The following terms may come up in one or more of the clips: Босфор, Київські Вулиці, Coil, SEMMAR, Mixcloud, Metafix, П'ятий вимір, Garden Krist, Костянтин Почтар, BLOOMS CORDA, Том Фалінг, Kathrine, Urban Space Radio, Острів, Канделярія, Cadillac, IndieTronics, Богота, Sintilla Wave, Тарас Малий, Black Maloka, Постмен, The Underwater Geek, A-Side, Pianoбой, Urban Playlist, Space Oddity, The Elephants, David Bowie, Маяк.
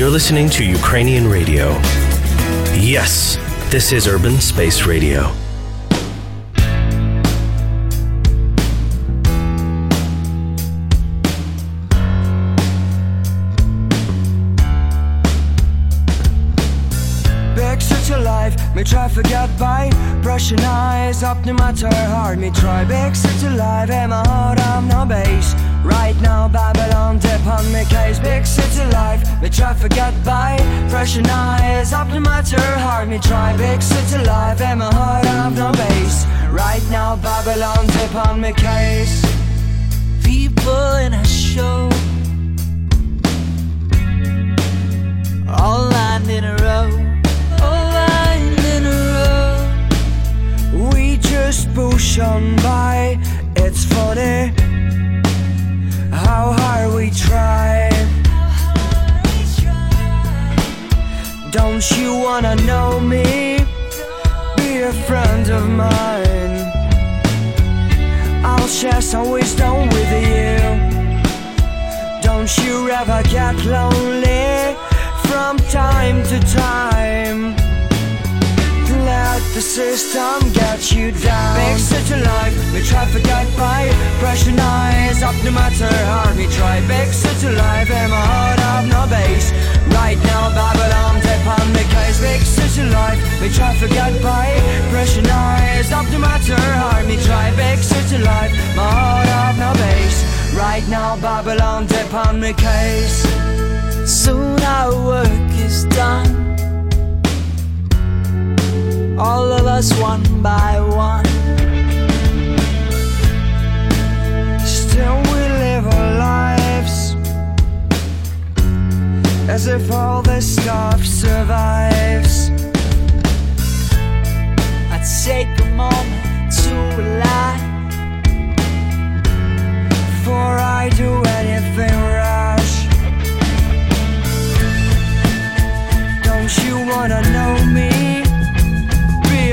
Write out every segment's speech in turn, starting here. You're listening to Ukrainian radio. Yes, this is Urban Space Radio. Me try forget by brushing eyes up no matter hard. Me try back sit alive and my heart I'm no base. Right now Babylon dip on me case. Big sit alive. Me try forget by brushing eyes up no matter hard. Me try back sit alive and my heart I'm no base. Right now Babylon dip on me case. People in a show, all lined in a row. Just push on by, it's funny how hard we try. Don't you wanna know me? Be a friend of mine. I'll share some wisdom with you. Don't you ever get lonely from time to time? Let the system get you down. Big city life, we try to get by. Pressure eyes up no matter hard. We try big city life and my heart have no base. Right now Babylon deep on the case. Big city life, we try to get by. Pressure eyes up no matter hard. We try big city life, my heart have no base. Right now Babylon deep on the case. Soon our work is done. All of us one by one. Still we live our lives as if all this stuff survives. I take a moment to rely before I do anything rash. Don't you wanna know me?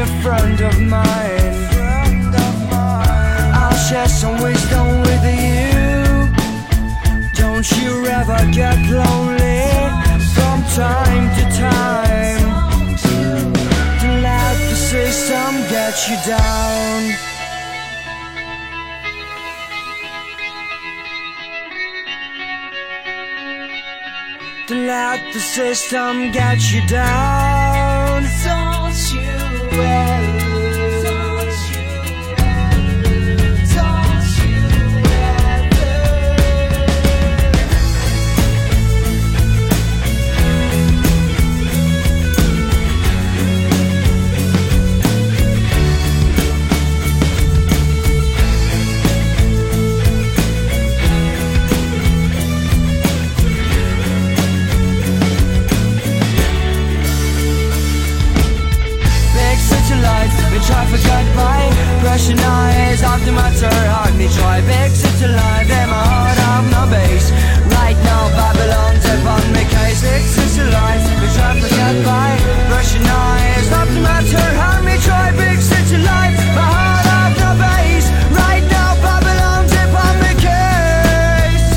A friend of mine. I'll share some wisdom with you. Don't you ever get lonely from time to time? To let the system get you down. To let the system get you down. Don't you? Pressure eyes off the matter hard. Me try big city life and my heart have no base. Right now Babylon's upon me case. Big city life, me try to get by. Pressure eyes off the matter hard. Me try big city life, my heart have no base. Right now Babylon's upon me case.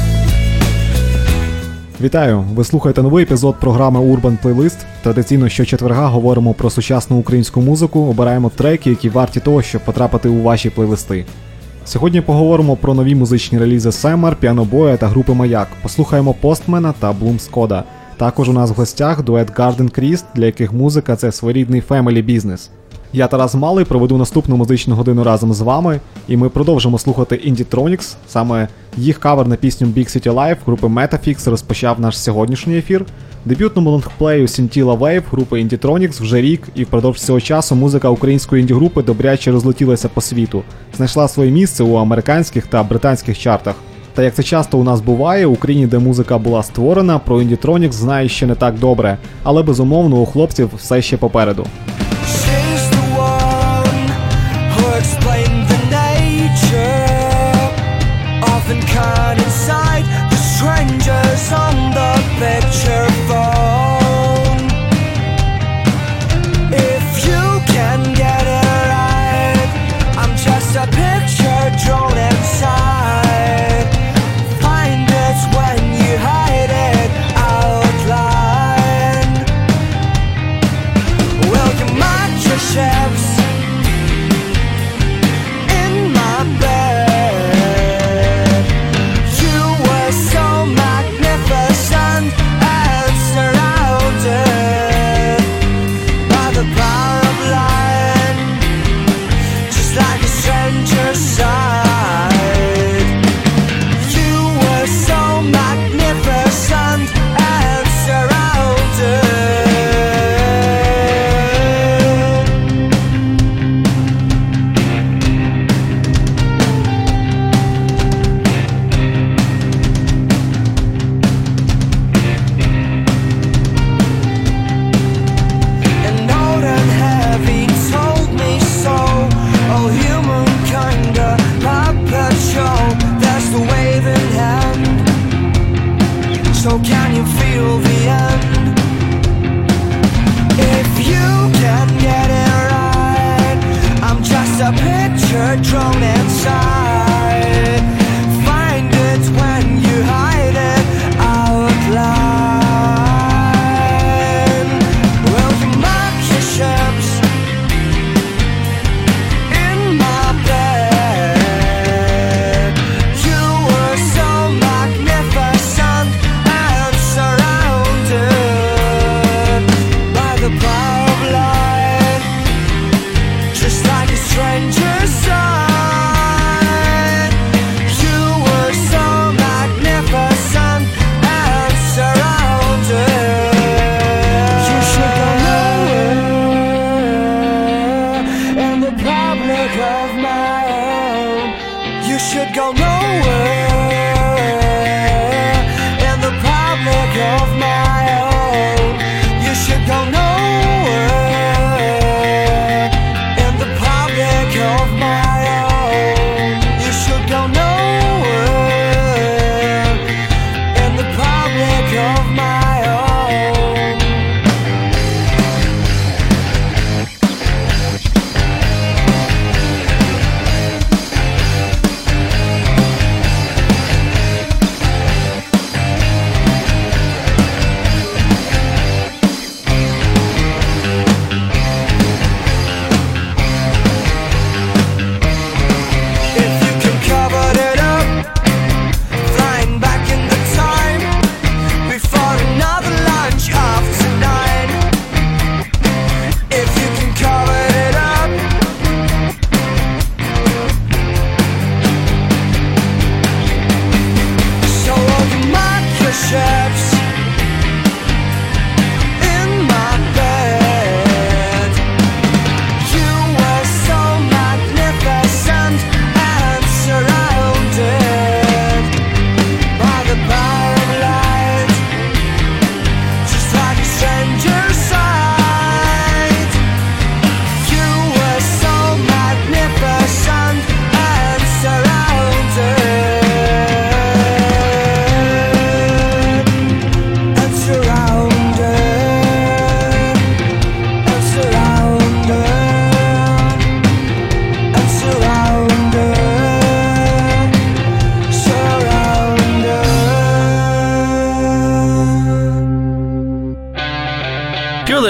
Вітаю! Ви слухаєте новий епізод програми Urban Playlist. Традиційно щочетверга говоримо про сучасну українську музику, обираємо треки, які варті того, щоб потрапити у ваші плейлисти. Сьогодні поговоримо про нові музичні релізи SEMMAR, Pianoбоя та групи Маяк, послухаємо Постмена та BLOOMS CORDA. Також у нас в гостях дует Garden Krist, для яких музика – це своєрідний фемелі бізнес. Я Тарас Малий, проведу наступну музичну годину разом з вами, і ми продовжимо слухати IndieTronics, саме їх кавер на пісню Big City Life групи Metafix розпочав наш сьогоднішній ефір. Дебютному лонгплею Sintilla Wave групи IndieTronics вже рік, і впродовж цього часу музика української інді-групи добряче розлетілася по світу, знайшла своє місце у американських та британських чартах. Та як це часто у нас буває, в Україні, де музика була створена, про IndieTronics знає ще не так добре, але безумовно у хлопців все ще попереду. Strangers on the picture phone. If you can get it right, I'm just a picture drawn inside. Find it when you hide it out loud. So can you feel the end? If you can get it right, I'm just a picture drawn inside. Find it when you hide it out loud. Will you mark your ships in my bed? You were so magnificent and surrounded by the power of light, just like a stranger's song.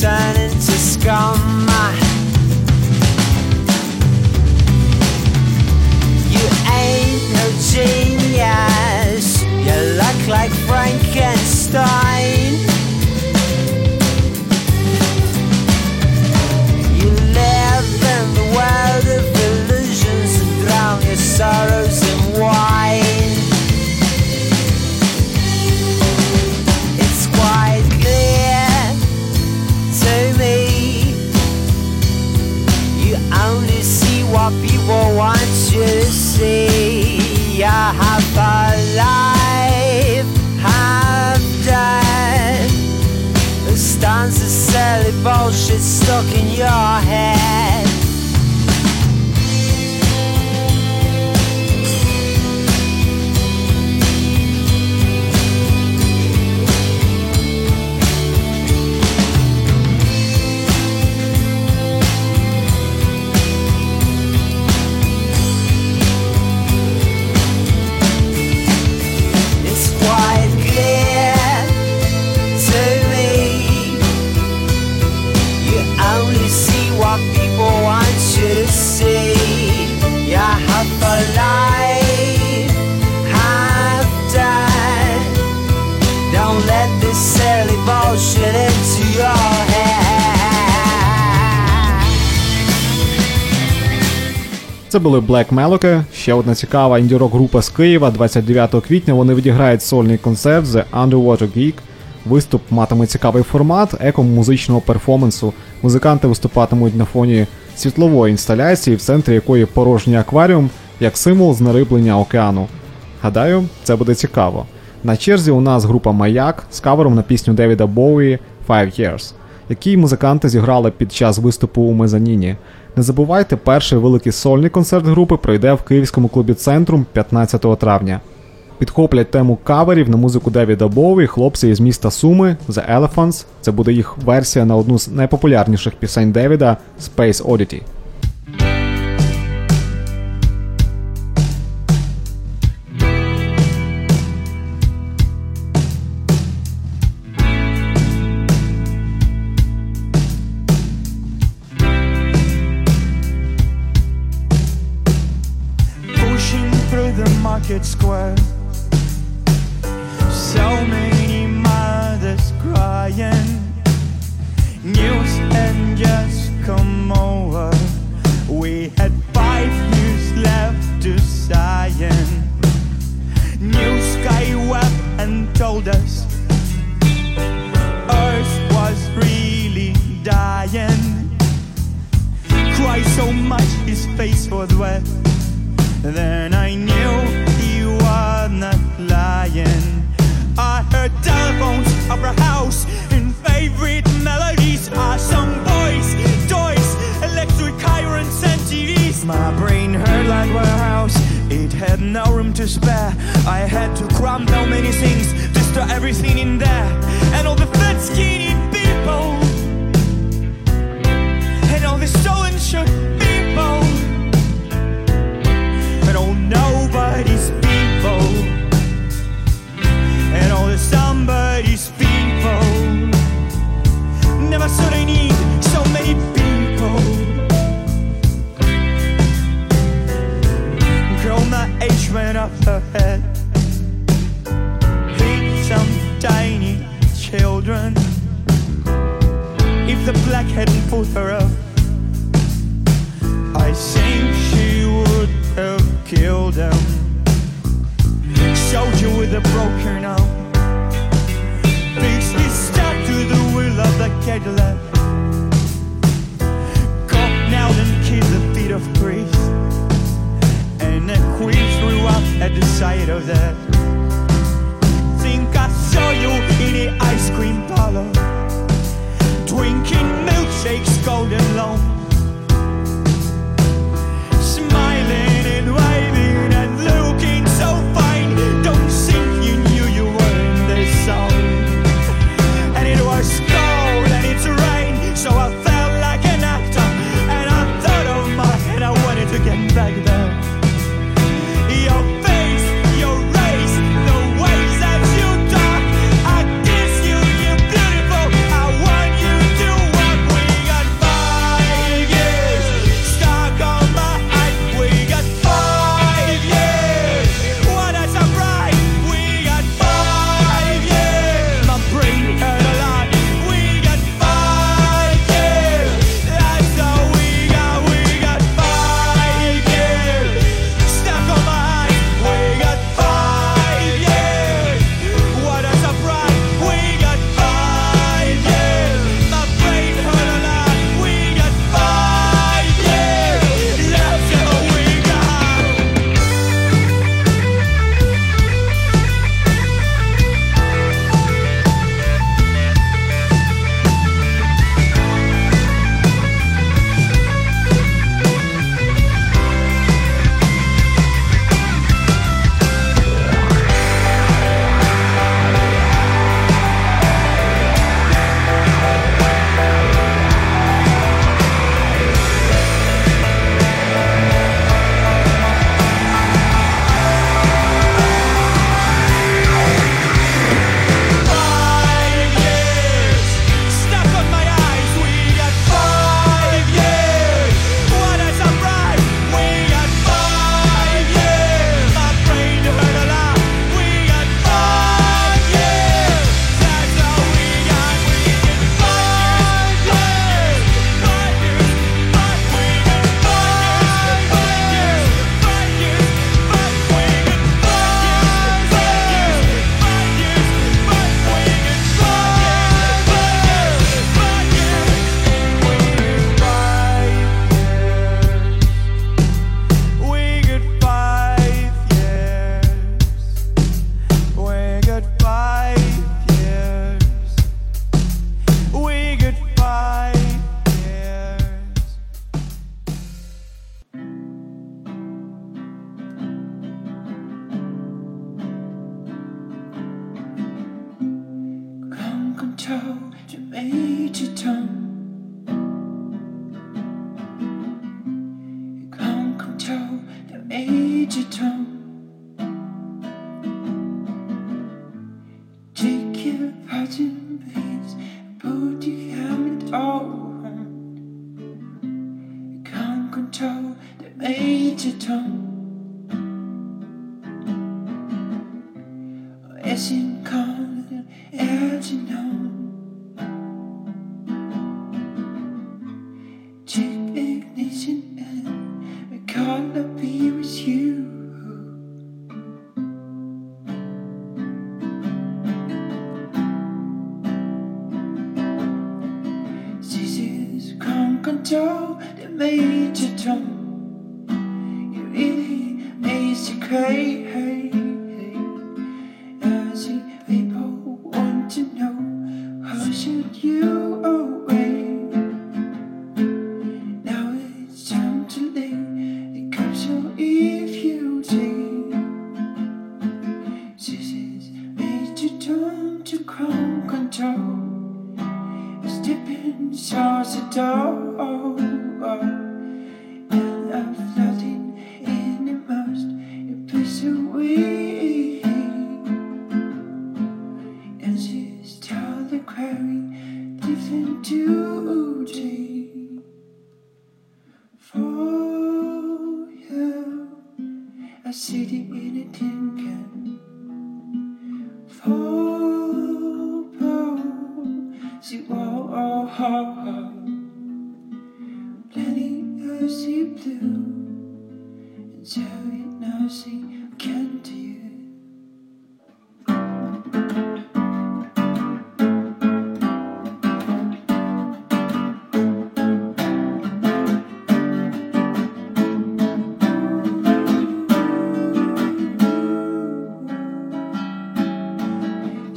Turn into scum. Stein. You live in the world of illusions and drown your sorrows in wine. It's quite clear to me, you only see what people want you to see. I have a life dance the silly bullshit stuck in your head. Це були Black Maloka, ще одна цікава інді-рок група з Києва. 29 квітня вони відіграють сольний концерт The Underwater Geek. Виступ матиме цікавий формат еко-музичного перформансу. Музиканти виступатимуть на фоні світлової інсталяції, в центрі якої порожній акваріум, як символ знариблення океану. Гадаю, це буде цікаво. На черзі у нас група «Маяк» з кавером на пісню Девіда Боуї «Five Years», який музиканти зіграли під час виступу у Мезаніні. Не забувайте, перший великий сольний концерт групи пройде в київському клубі «Центрум» 15 травня. Підхоплять тему каверів на музику Девіда Боуї хлопці із міста Суми The Elephants. Це буде їх версія на одну з найпопулярніших пісень Девіда «Space Oddity». Square. So many mothers crying. News angels come over. We had 5 years left to sign. News came up and told us Earth was really dying. Cried so much his face was wet. Then I knew he was not lying. I heard telephones, opera house, and favorite melodies are some boys, toys, electric irons and TVs. My brain hurt like a warehouse, it had no room to spare. I had to cram down many things, just throw everything in there. And all the fat skinny people, and all the stolen shirt people, and all nobody's people, and all the somebody's people. Never thought I need so many people. Girl, my age went up her head. Hate some tiny children. If the black hadn't pulled her up, I think she would have killed them. Soldier with a broken arm, fixed his stuck to the wheel of the Cadillac. Cop now and kiss the feet of Chris, and the queen threw up at the sight of that. Think I saw you in an ice cream parlor, drinking milkshakes cold and long, smiling and waving and looking so fine. Don't think you knew you were in this song. And it was cold and it rained, so I felt like an actor. And I thought of my head, I wanted to get back there. Your face, your race, the ways that you talk. I kiss you, you're beautiful. I want you to walk. We got far. bite your tongue. As in cold, as you know. Check ignition and we can't be with you. This is ground control that made you jump. You really made you crazy. I see people want to know how should you away. Now it's time to leave the capsule if you take. This is made you turn to ground control. Stepping towards the door, and I'm flooding in the most it plays away. And she's tall and query, different today. For you, I see the inner thinking. For you, she walks. Planning a sea blue, and so it now seems can to you.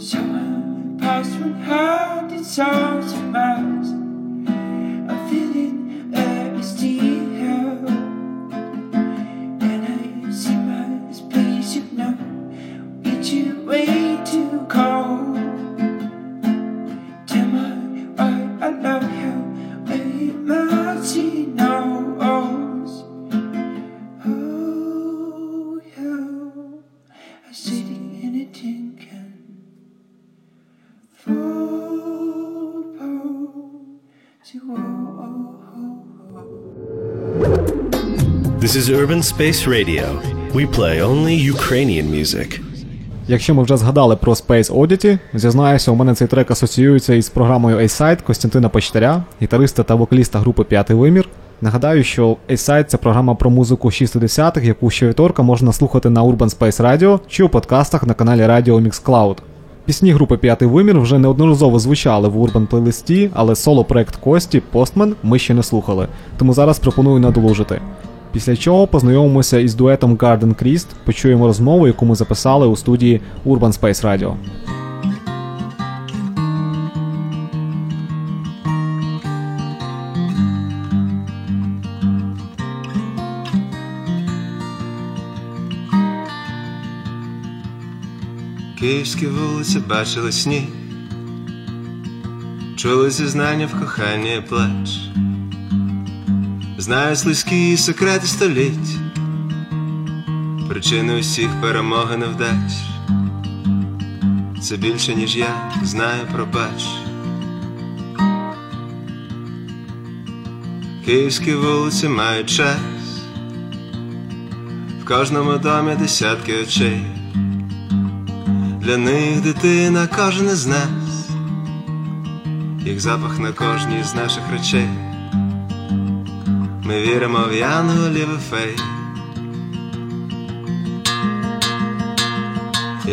So I'm past one heart, it's all so much. This is Urban Space Radio. We play only Ukrainian music. Якщо ми вже згадали про Space Oddity, зізнаюся, у мене цей трек асоціюється із програмою A-Side Костянтина Почтаря, гітариста та вокаліста групи «П'ятий вимір». Нагадаю, що A-Side – це програма про музику 60-х, яку щовівторка можна слухати на Urban Space Radio чи у подкастах на каналі Радіо Mixcloud. Пісні групи «П'ятий вимір» вже неодноразово звучали в Urban плейлисті, але соло-проект Кості «Постмен» ми ще не слухали, тому зараз пропоную надолужити. Після чого познайомимося із дуетом Garden Krist, почуємо розмову, яку ми записали у студії Urban Space Radio. Київські вулиці бачили сніг, чули зізнання в коханні плач. Знаю слизькі секрети століть, причини усіх перемоги невдач. Це більше, ніж я знаю, пробач. Київські вулиці мають час, в кожному домі десятки очей. Для них дитина кожен із нас, їх запах на кожній з наших речей. Ми віримо в янголів і фей.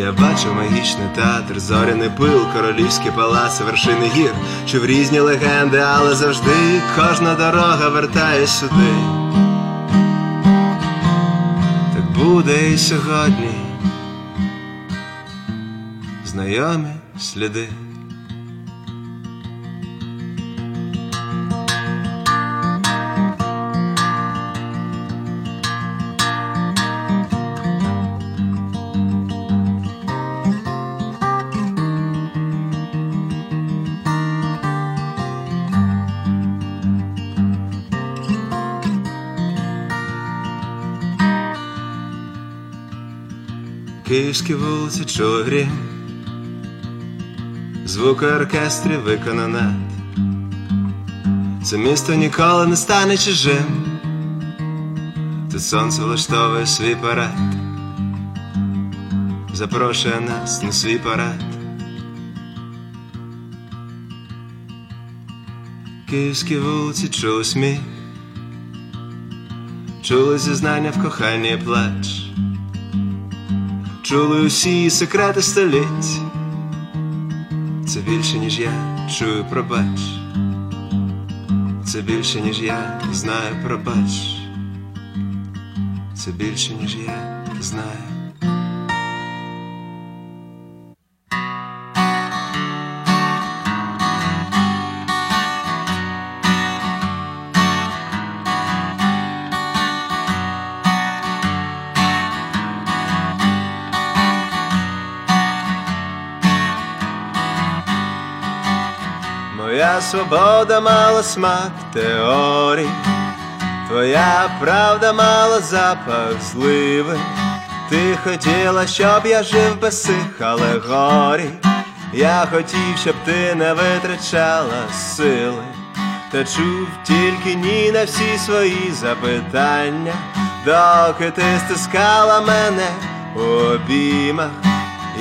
Я бачу магічний театр, зоряний пил, королівські палаци, вершини гір. Чув різні легенди, але завжди кожна дорога вертає сюди. Так буде і сьогодні, знайомі сліди. Київські вулиці чули грім, звуки оркестрів виконанат. Це місто ніколи не стане чужим, Тут сонце влаштовує свій парад, запрошує нас на свій парад. Київські вулиці чули сміх, чули зізнання в коханні і плач, чули усі секрети століть. Це більше, ніж я чую, пробач. Це більше, ніж я знаю, пробач. Це більше, ніж я знаю. Моя свобода мала смак теорій, твоя правда мала запах зливи. Ти хотіла, щоб я жив без цих алегорій, я хотів, щоб ти не витрачала сили. Та чув тільки ні на всі свої запитання, доки ти стискала мене у обіймах.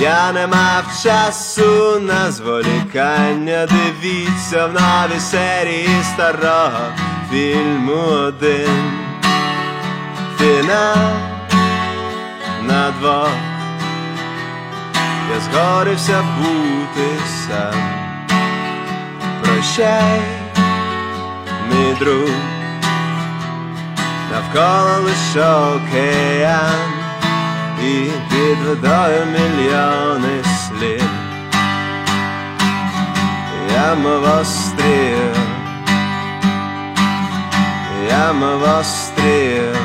Я не мав часу на зволікання. Дивіться в новій серії старого фільму один. Фінал на двох. Я згорився бути сам. Прощай, мій друг. Навколо лише океан і під водою мільйони слів. Я мов острів, я мов острів.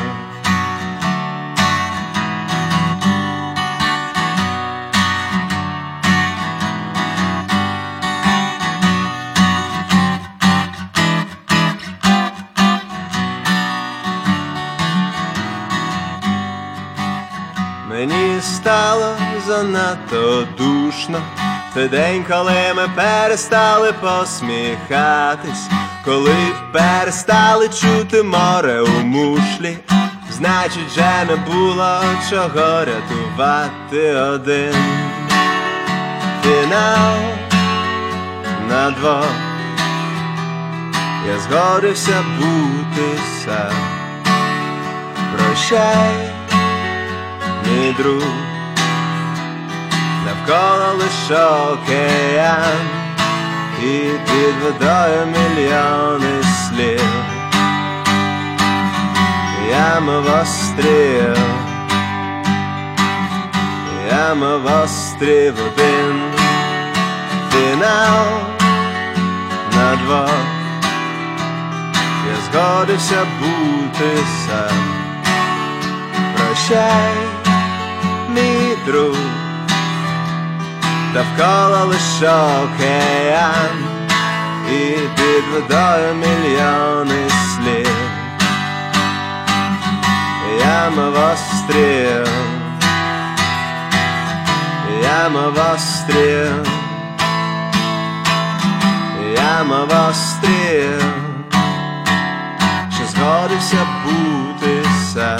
Мені стало занадто душно в той день, коли ми перестали посміхатись, коли перестали чути море у мушлі. Значить, вже не було чого рятувати один. Фінал на двох. Я згодився бути сам. Прощай, мій друг, навколо лише океан і під водою мільйони слів. Я мов острів, я мов острів один. Фінал на двох. Я згодився бути сам. Прощай, мій друг, довкола лише океан і під водою мільйони слів. Я мов острів, я мов острів, я мов острів, що згодився бути сам.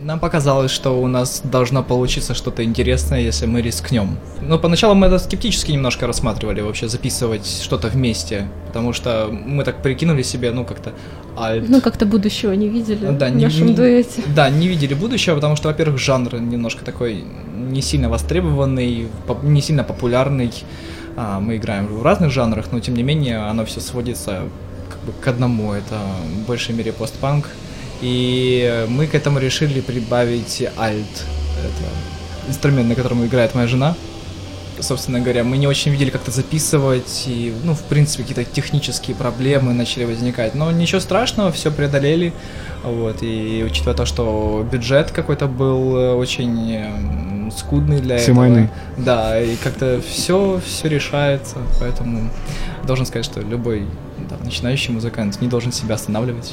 Нам показалось, что у нас должно получиться что-то интересное, если мы рискнем. Но поначалу мы это скептически немножко рассматривали, вообще записывать что-то вместе, потому что мы так прикинули себе, ну как-то... Ну как-то будущего не видели, да, в нашем дуэте. Да, не видели будущего, потому что, во-первых, жанр немножко такой не сильно востребованный, не сильно популярный. Мы играем в разных жанрах, но тем не менее оно все сводится как бы к одному, это в большей мере постпанк. И мы к этому решили прибавить альт. Это инструмент, на котором играет моя жена. Собственно говоря, мы не очень видели, как это записывать. И, ну, в принципе, какие-то технические проблемы начали возникать. Но ничего страшного, все преодолели. Вот. И учитывая то, что бюджет какой-то был очень... он скудный для Семейный. Этого. Да, и как-то все решается, поэтому должен сказать, что любой начинающий музыкант не должен себя останавливать.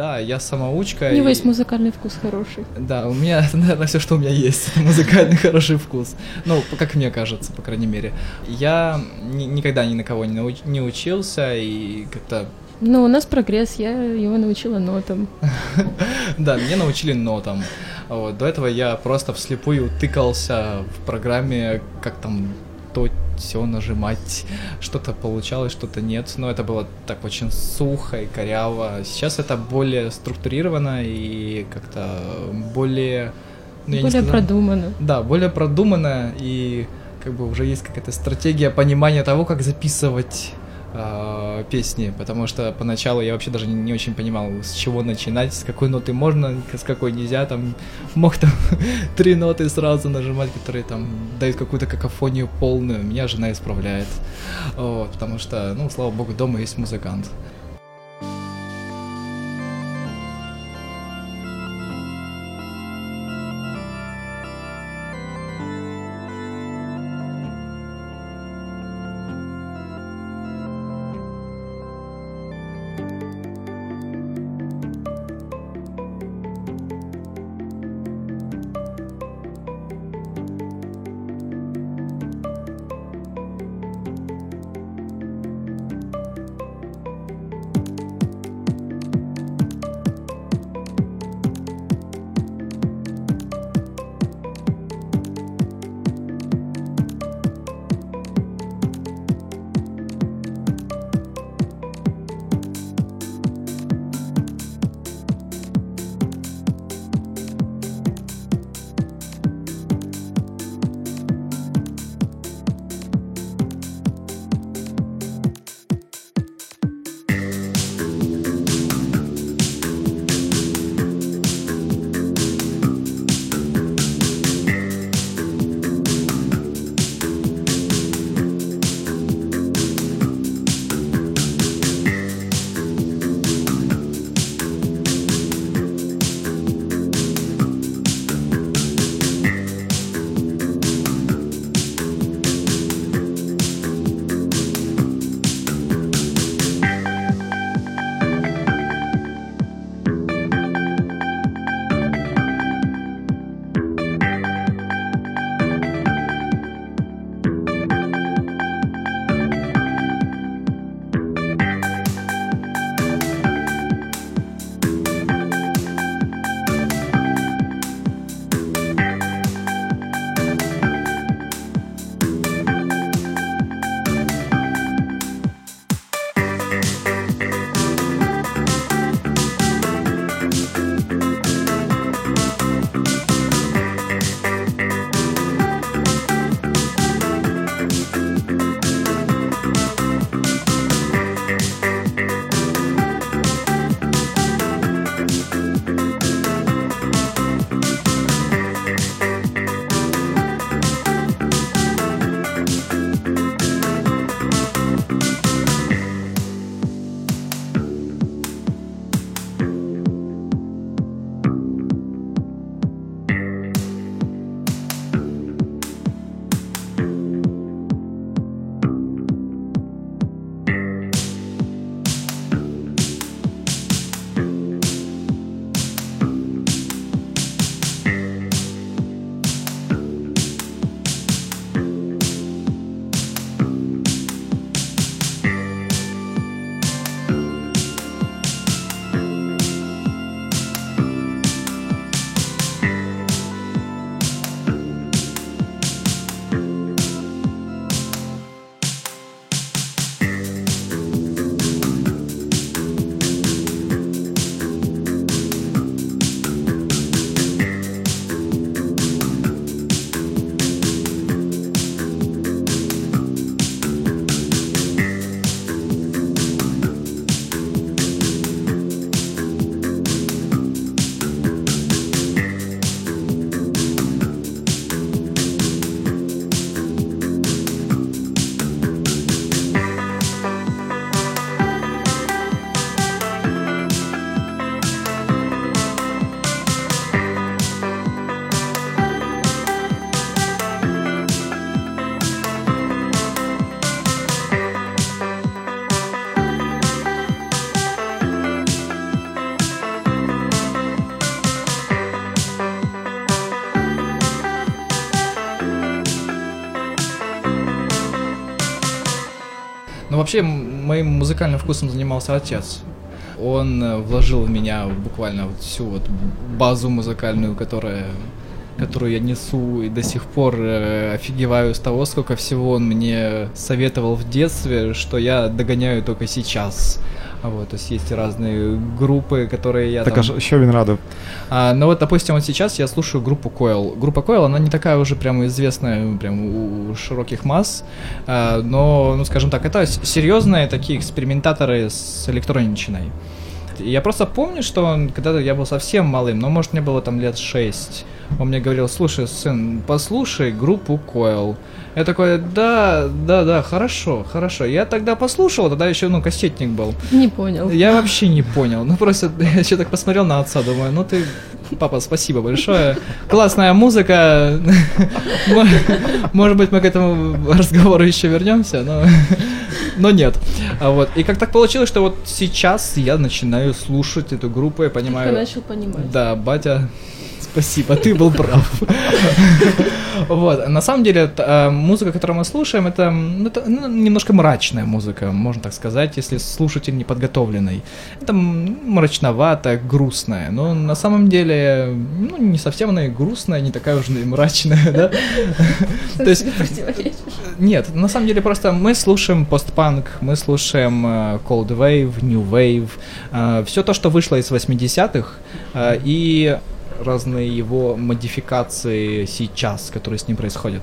Да, я самоучка. У него есть музыкальный вкус хороший. Да, у меня, наверное, все, что у меня есть, музыкальный хороший вкус. Ну, как мне кажется, по крайней мере. Я никогда ни на кого не учился и как-то... Ну, у нас прогресс, я его научила нотам. Да, меня научили нотам. Вот, до этого я просто вслепую тыкался в программе, как там то-сё нажимать. Что-то получалось, что-то нет. Но это было так очень сухо и коряво. Сейчас это более структурировано и как-то более... Ну, более продумано. Да, более продумано. И как бы уже есть какая-то стратегия понимания того, как записывать... песни, потому что поначалу я вообще даже не очень понимал, с чего начинать, с какой ноты можно, с какой нельзя, там, мог там три ноты сразу нажимать, которые там дают какую-то какофонию полную, меня жена исправляет, вот, потому что, ну, слава богу, дома есть музыкант. Но вообще моим музыкальным вкусом занимался отец. Он вложил в меня буквально всю вот базу музыкальную, которую я несу, и до сих пор офигеваю с того, сколько всего он мне советовал в детстве, что я догоняю только сейчас. Вот, то есть есть разные группы, которые я так там... Так, а что він радив? Ну вот, допустим, вот сейчас я слушаю группу Coil. Группа Coil, она не такая уже прям известная прям у широких масс, но, ну скажем так, это серьезные такие экспериментаторы с электронщиной. Я просто помню, что он, когда-то я был совсем малым, но, может, мне было там лет 6. Он мне говорил: слушай, сын, послушай группу Coil. Я такой: да, хорошо. Я тогда послушал, тогда еще, кассетник был. Не понял. Я вообще не понял. Просто я так посмотрел на отца, думаю, ты... Папа, спасибо большое. Классная музыка. Может быть, мы к этому разговору еще вернемся, но нет. Вот. И как так получилось, что вот сейчас я начинаю слушать эту группу, я понимаю... Ты начал понимать. Да, батя, спасибо, ты был прав. Вот. На самом деле, музыка, которую мы слушаем, это немножко мрачная музыка, можно так сказать, если слушатель неподготовленный. Это мрачновато, грустная, но на самом деле, не совсем она и грустная, не такая уж и мрачная, да? То есть, нет, на самом деле просто мы слушаем постпанк, мы слушаем Cold Wave, New Wave, все то, что вышло из 80-х, и разные его модификации сейчас, которые с ним происходят.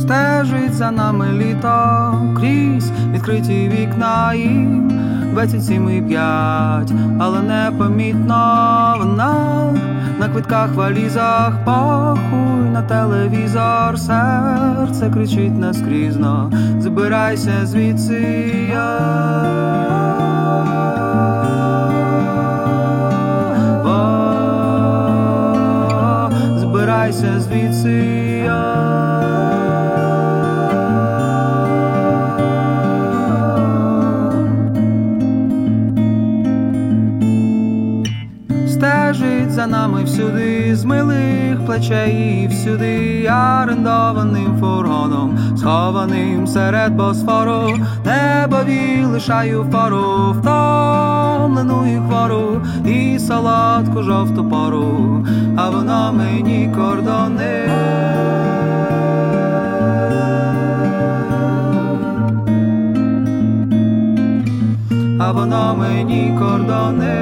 Стежить за нами літо крізь відкриті вікна їм 27,5, але непомітно вона на квитках, валізах, похуй на телевізор. Серце кричить наскрізно, забирайся звідси. Забирайся звідси. Стежить за нами всюди, з милих плечей і всюди, орендованим фургоном, схованим серед босфору. Небові лишаю впору, втомлену і хвору, і солодку жовту пору, а воно мені кордони. А воно мені кордони.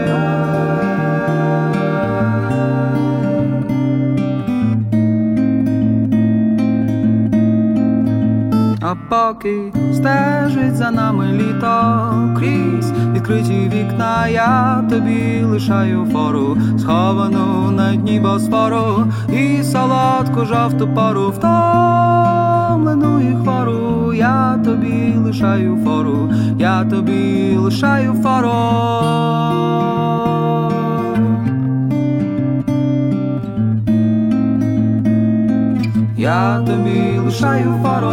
А поки стежить за нами літо крізь відкриті вікна, я тобі лишаю фору, сховану на дні босфору, і солодку жовту пору, втомлену і хвору. Я тобі лишаю фору, я тобі лишаю фору. Я тобі лишаю фору.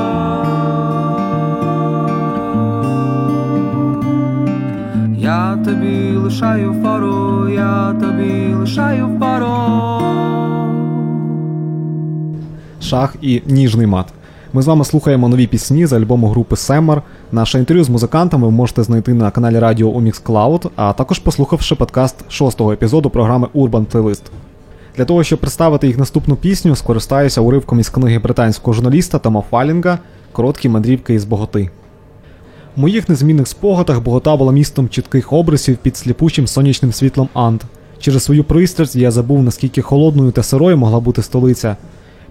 Я тобі лишаю фору. Я тобі лишаю фору. Шах і ніжний мат. Ми з вами слухаємо нові пісні з альбому групи SEMMAR. Наше інтерв'ю з музикантами ви можете знайти на каналі радіо у Mixcloud, а також послухавши подкаст 6-го епізоду програми Urban Playlist. Для того, щоб представити їх наступну пісню, скористаюся уривком із книги британського журналіста Тома Фалінга «Короткі мандрівки із Боготи». У моїх незмінних спогадах Богота була містом чітких обрисів під сліпучим сонячним світлом Анд. Через свою пристрасть я забув, наскільки холодною та сирою могла бути столиця.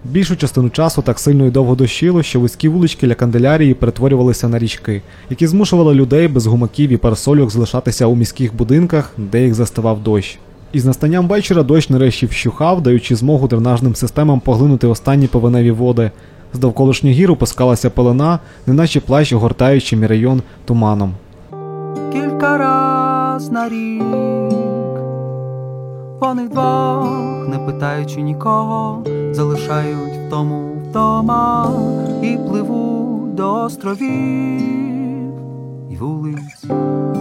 Більшу частину часу так сильно і довго дощило, що вузькі вулички для канделярії перетворювалися на річки, які змушували людей без гумаків і парасольок залишатися у міських будинках, де їх заставав дощ. Із настанням вечора дощ нарешті вщухав, даючи змогу дренажним системам поглинути останні повеневі води. З довколишніх гір опускалася пелена, неначе плащ, огортаючи мій район туманом. Кілька раз на рік вони вдвох, не питаючи нікого, залишають втому вдома і пливуть до островів і вулиць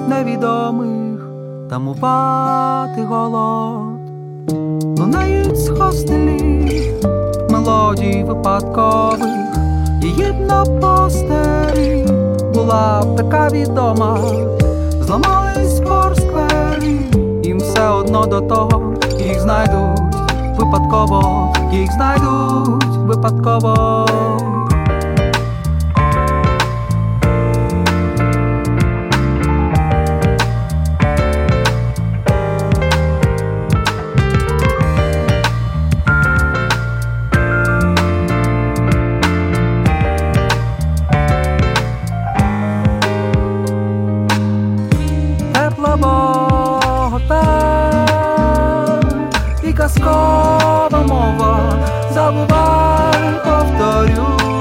невідомих. Там упати голод, лунають з хостелів мелодій випадкових. Її б на постері була б така відома. Зламались форсквери, їм все одно до того. Їх знайдуть випадково, їх знайдуть випадково. Казкова мова, забувай, повторю.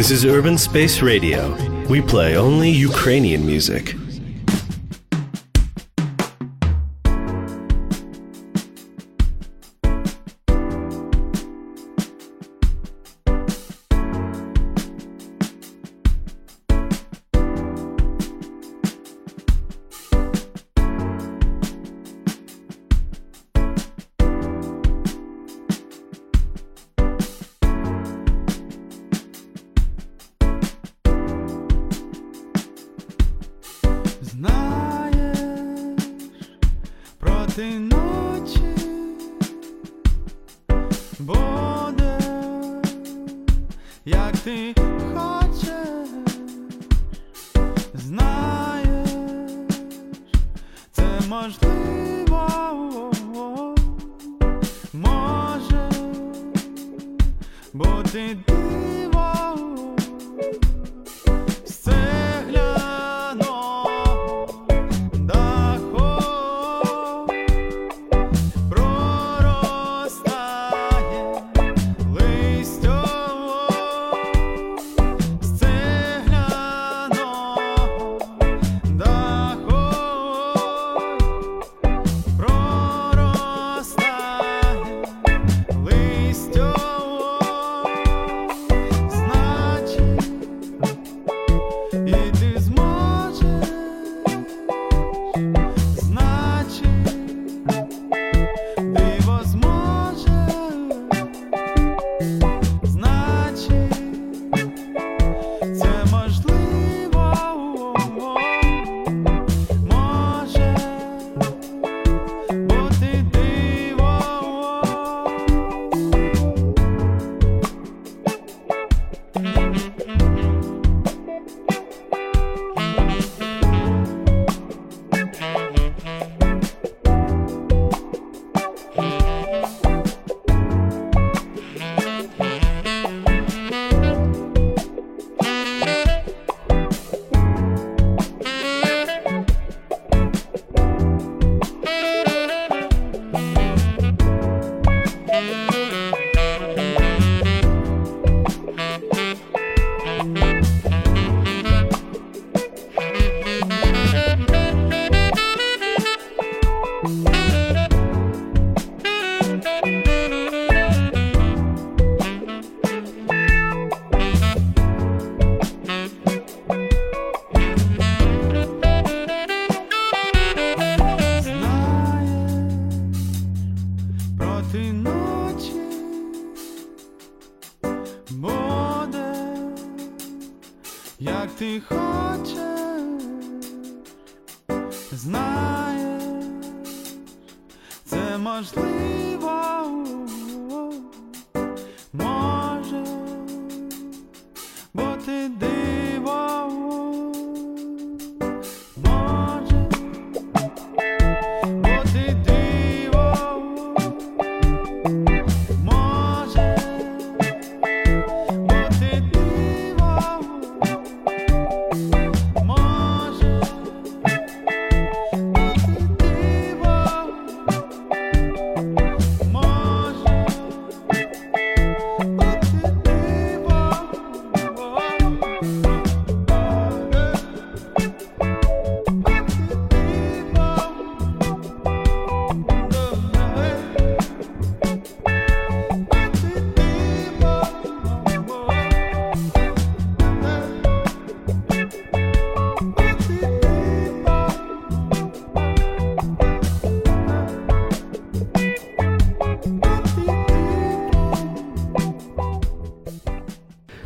This is Urban Space Radio. We play only Ukrainian music.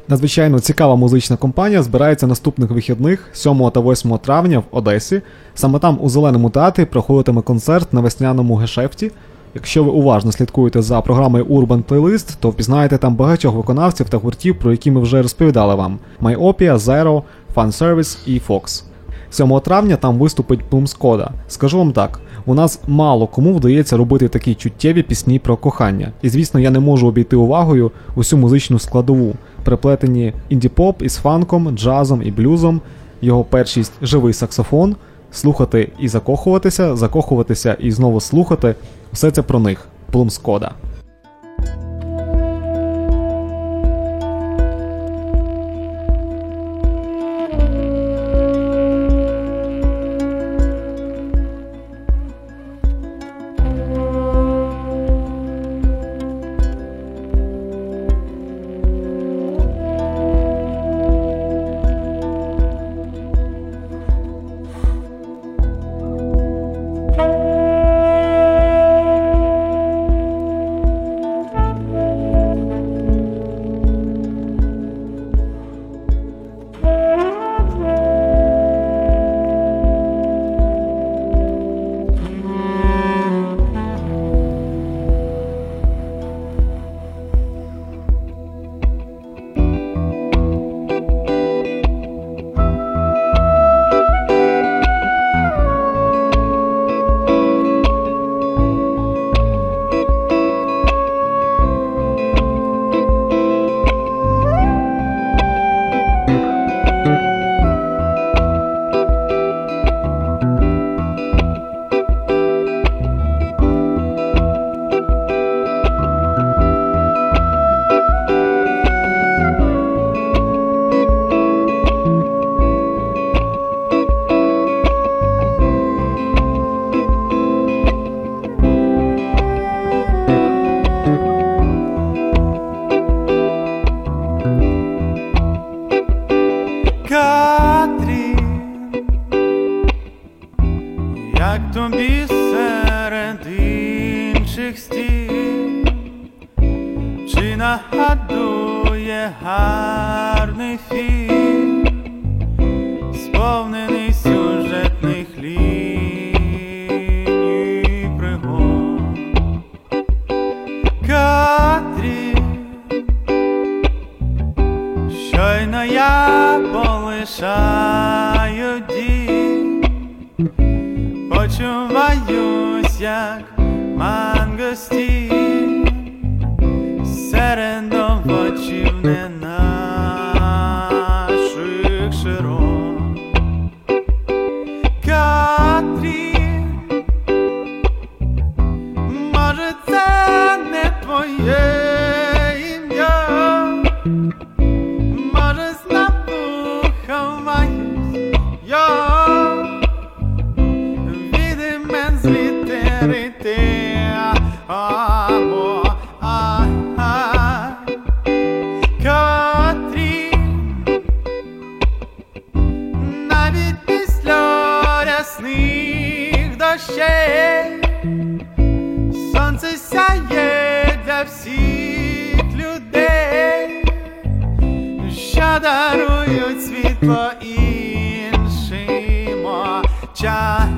Надзвичайно цікава музична компанія збирається наступних вихідних 7 та 8 травня в Одесі. Саме там у Зеленому театрі проходитиме концерт на весняному гешефті. Якщо ви уважно слідкуєте за програмою Urban Playlist, то впізнаєте там багатьох виконавців та гуртів, про які ми вже розповідали вам. Myopia, Zero, Fun Service і Fox. 7 травня там виступить BLOOMS CORDA. Скажу вам так, у нас мало кому вдається робити такі чуттєві пісні про кохання. І звісно, я не можу обійти увагою усю музичну складову. Переплетені інді-поп із фанком, джазом і блюзом, його першість – живий саксофон, слухати і закохуватися, закохуватися і знову слухати – все це про них. BLOOMS CORDA. мені нагадує гарний фільм, сповнений сюжетних ліній пригод. Кадрі, щойно я полишаю дім, почуваюсь як мангості. Середом очів не наших широт. Катрін, може це не твоє ім'я, може знабухаваюсь я від імен з літери ти або сонце сяє для всіх людей, що дарують світло іншим очам.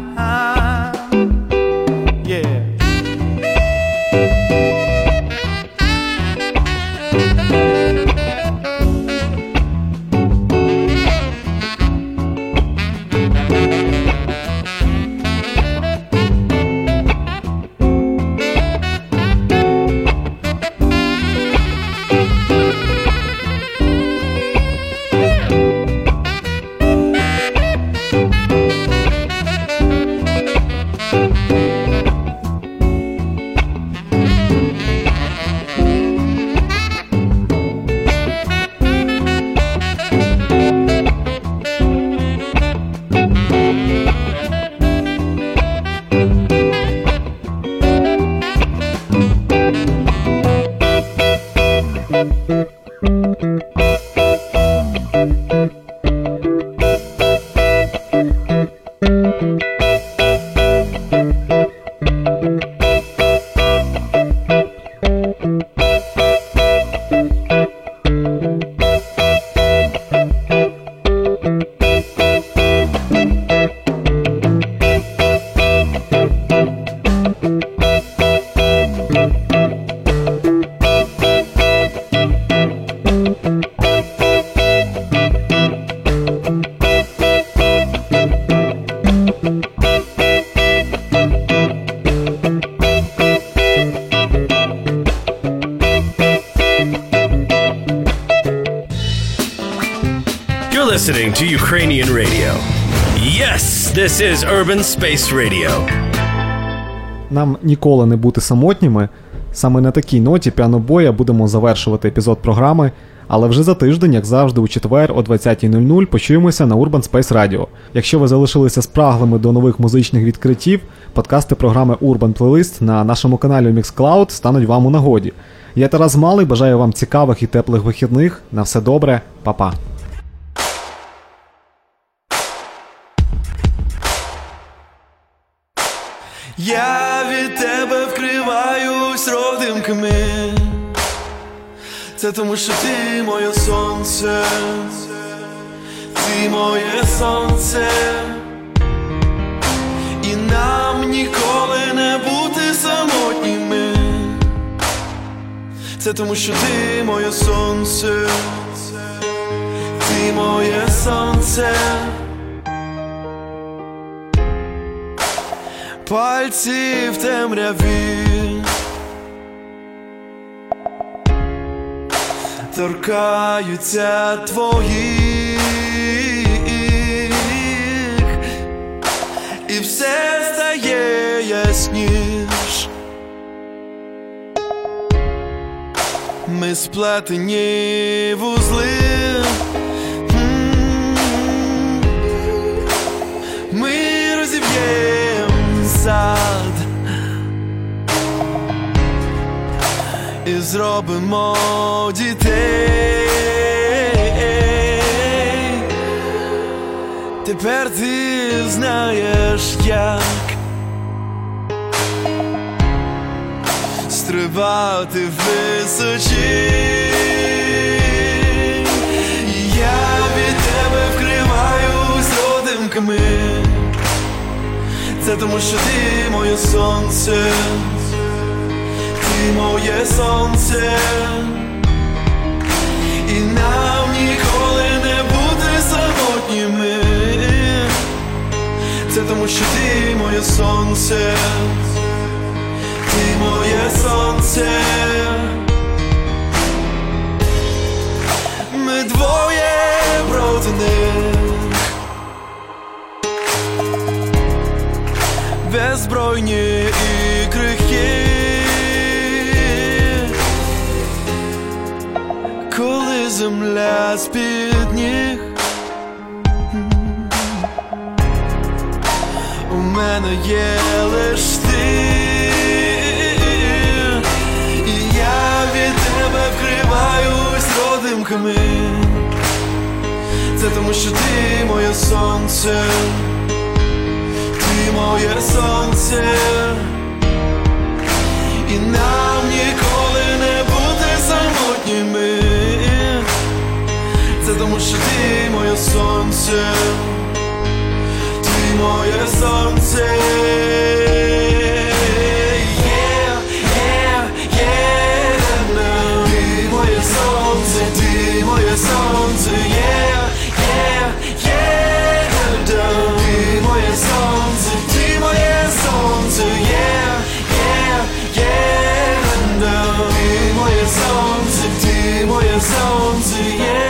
Listening to Ukrainian radio. Yes, this is Urban Space Radio. Нам ніколи не бути самотніми. Саме на такій ноті Піанобоя будемо завершувати епізод програми, але вже за тиждень, як завжди, у четвер о 20:00 почуємося на Urban Space Radio. Якщо ви залишилися спраглими до нових музичних відкриттів, подкасти програми Urban Playlist на нашому каналі Mixcloud стануть вам у нагоді. Я Тарас Малий, бажаю вам цікавих і теплих вихідних. На все добре, па-па. Я від тебе вкриваюсь родинками. Це тому, що ти моє сонце. Ти моє сонце. І нам ніколи не бути самотніми. Це тому, що ти моє сонце. Ти моє сонце. Пальці в темряві торкаються твоїх, і все стає ясніш. Ми сплетені вузли, ми розіб'ємо і зробимо дітей. Тепер ти знаєш як. Стрибай. стрибати височі. Я від тебе вкриваюсь родинками. Це тому, що ти моє сонце. Ти моє сонце. І нам ніколи не бути самотніми. Це тому, що ти моє сонце. Ти моє сонце. Ми двоє проти них, беззбройні і крихкі. Коли земля з-під ніг, у мене є лиш ти. І я від тебе вкриваюсь родинками. Це тому, що ти моє сонце. Ти моє сонце. І нам ніколи не бути самотніми. Це тому, що ти моє сонце. Ти моє сонце. Ти моє сонце, ти моє сонце. Ти моє сонце, ти моє сонце. Ти моє сонце, ти моє сонце.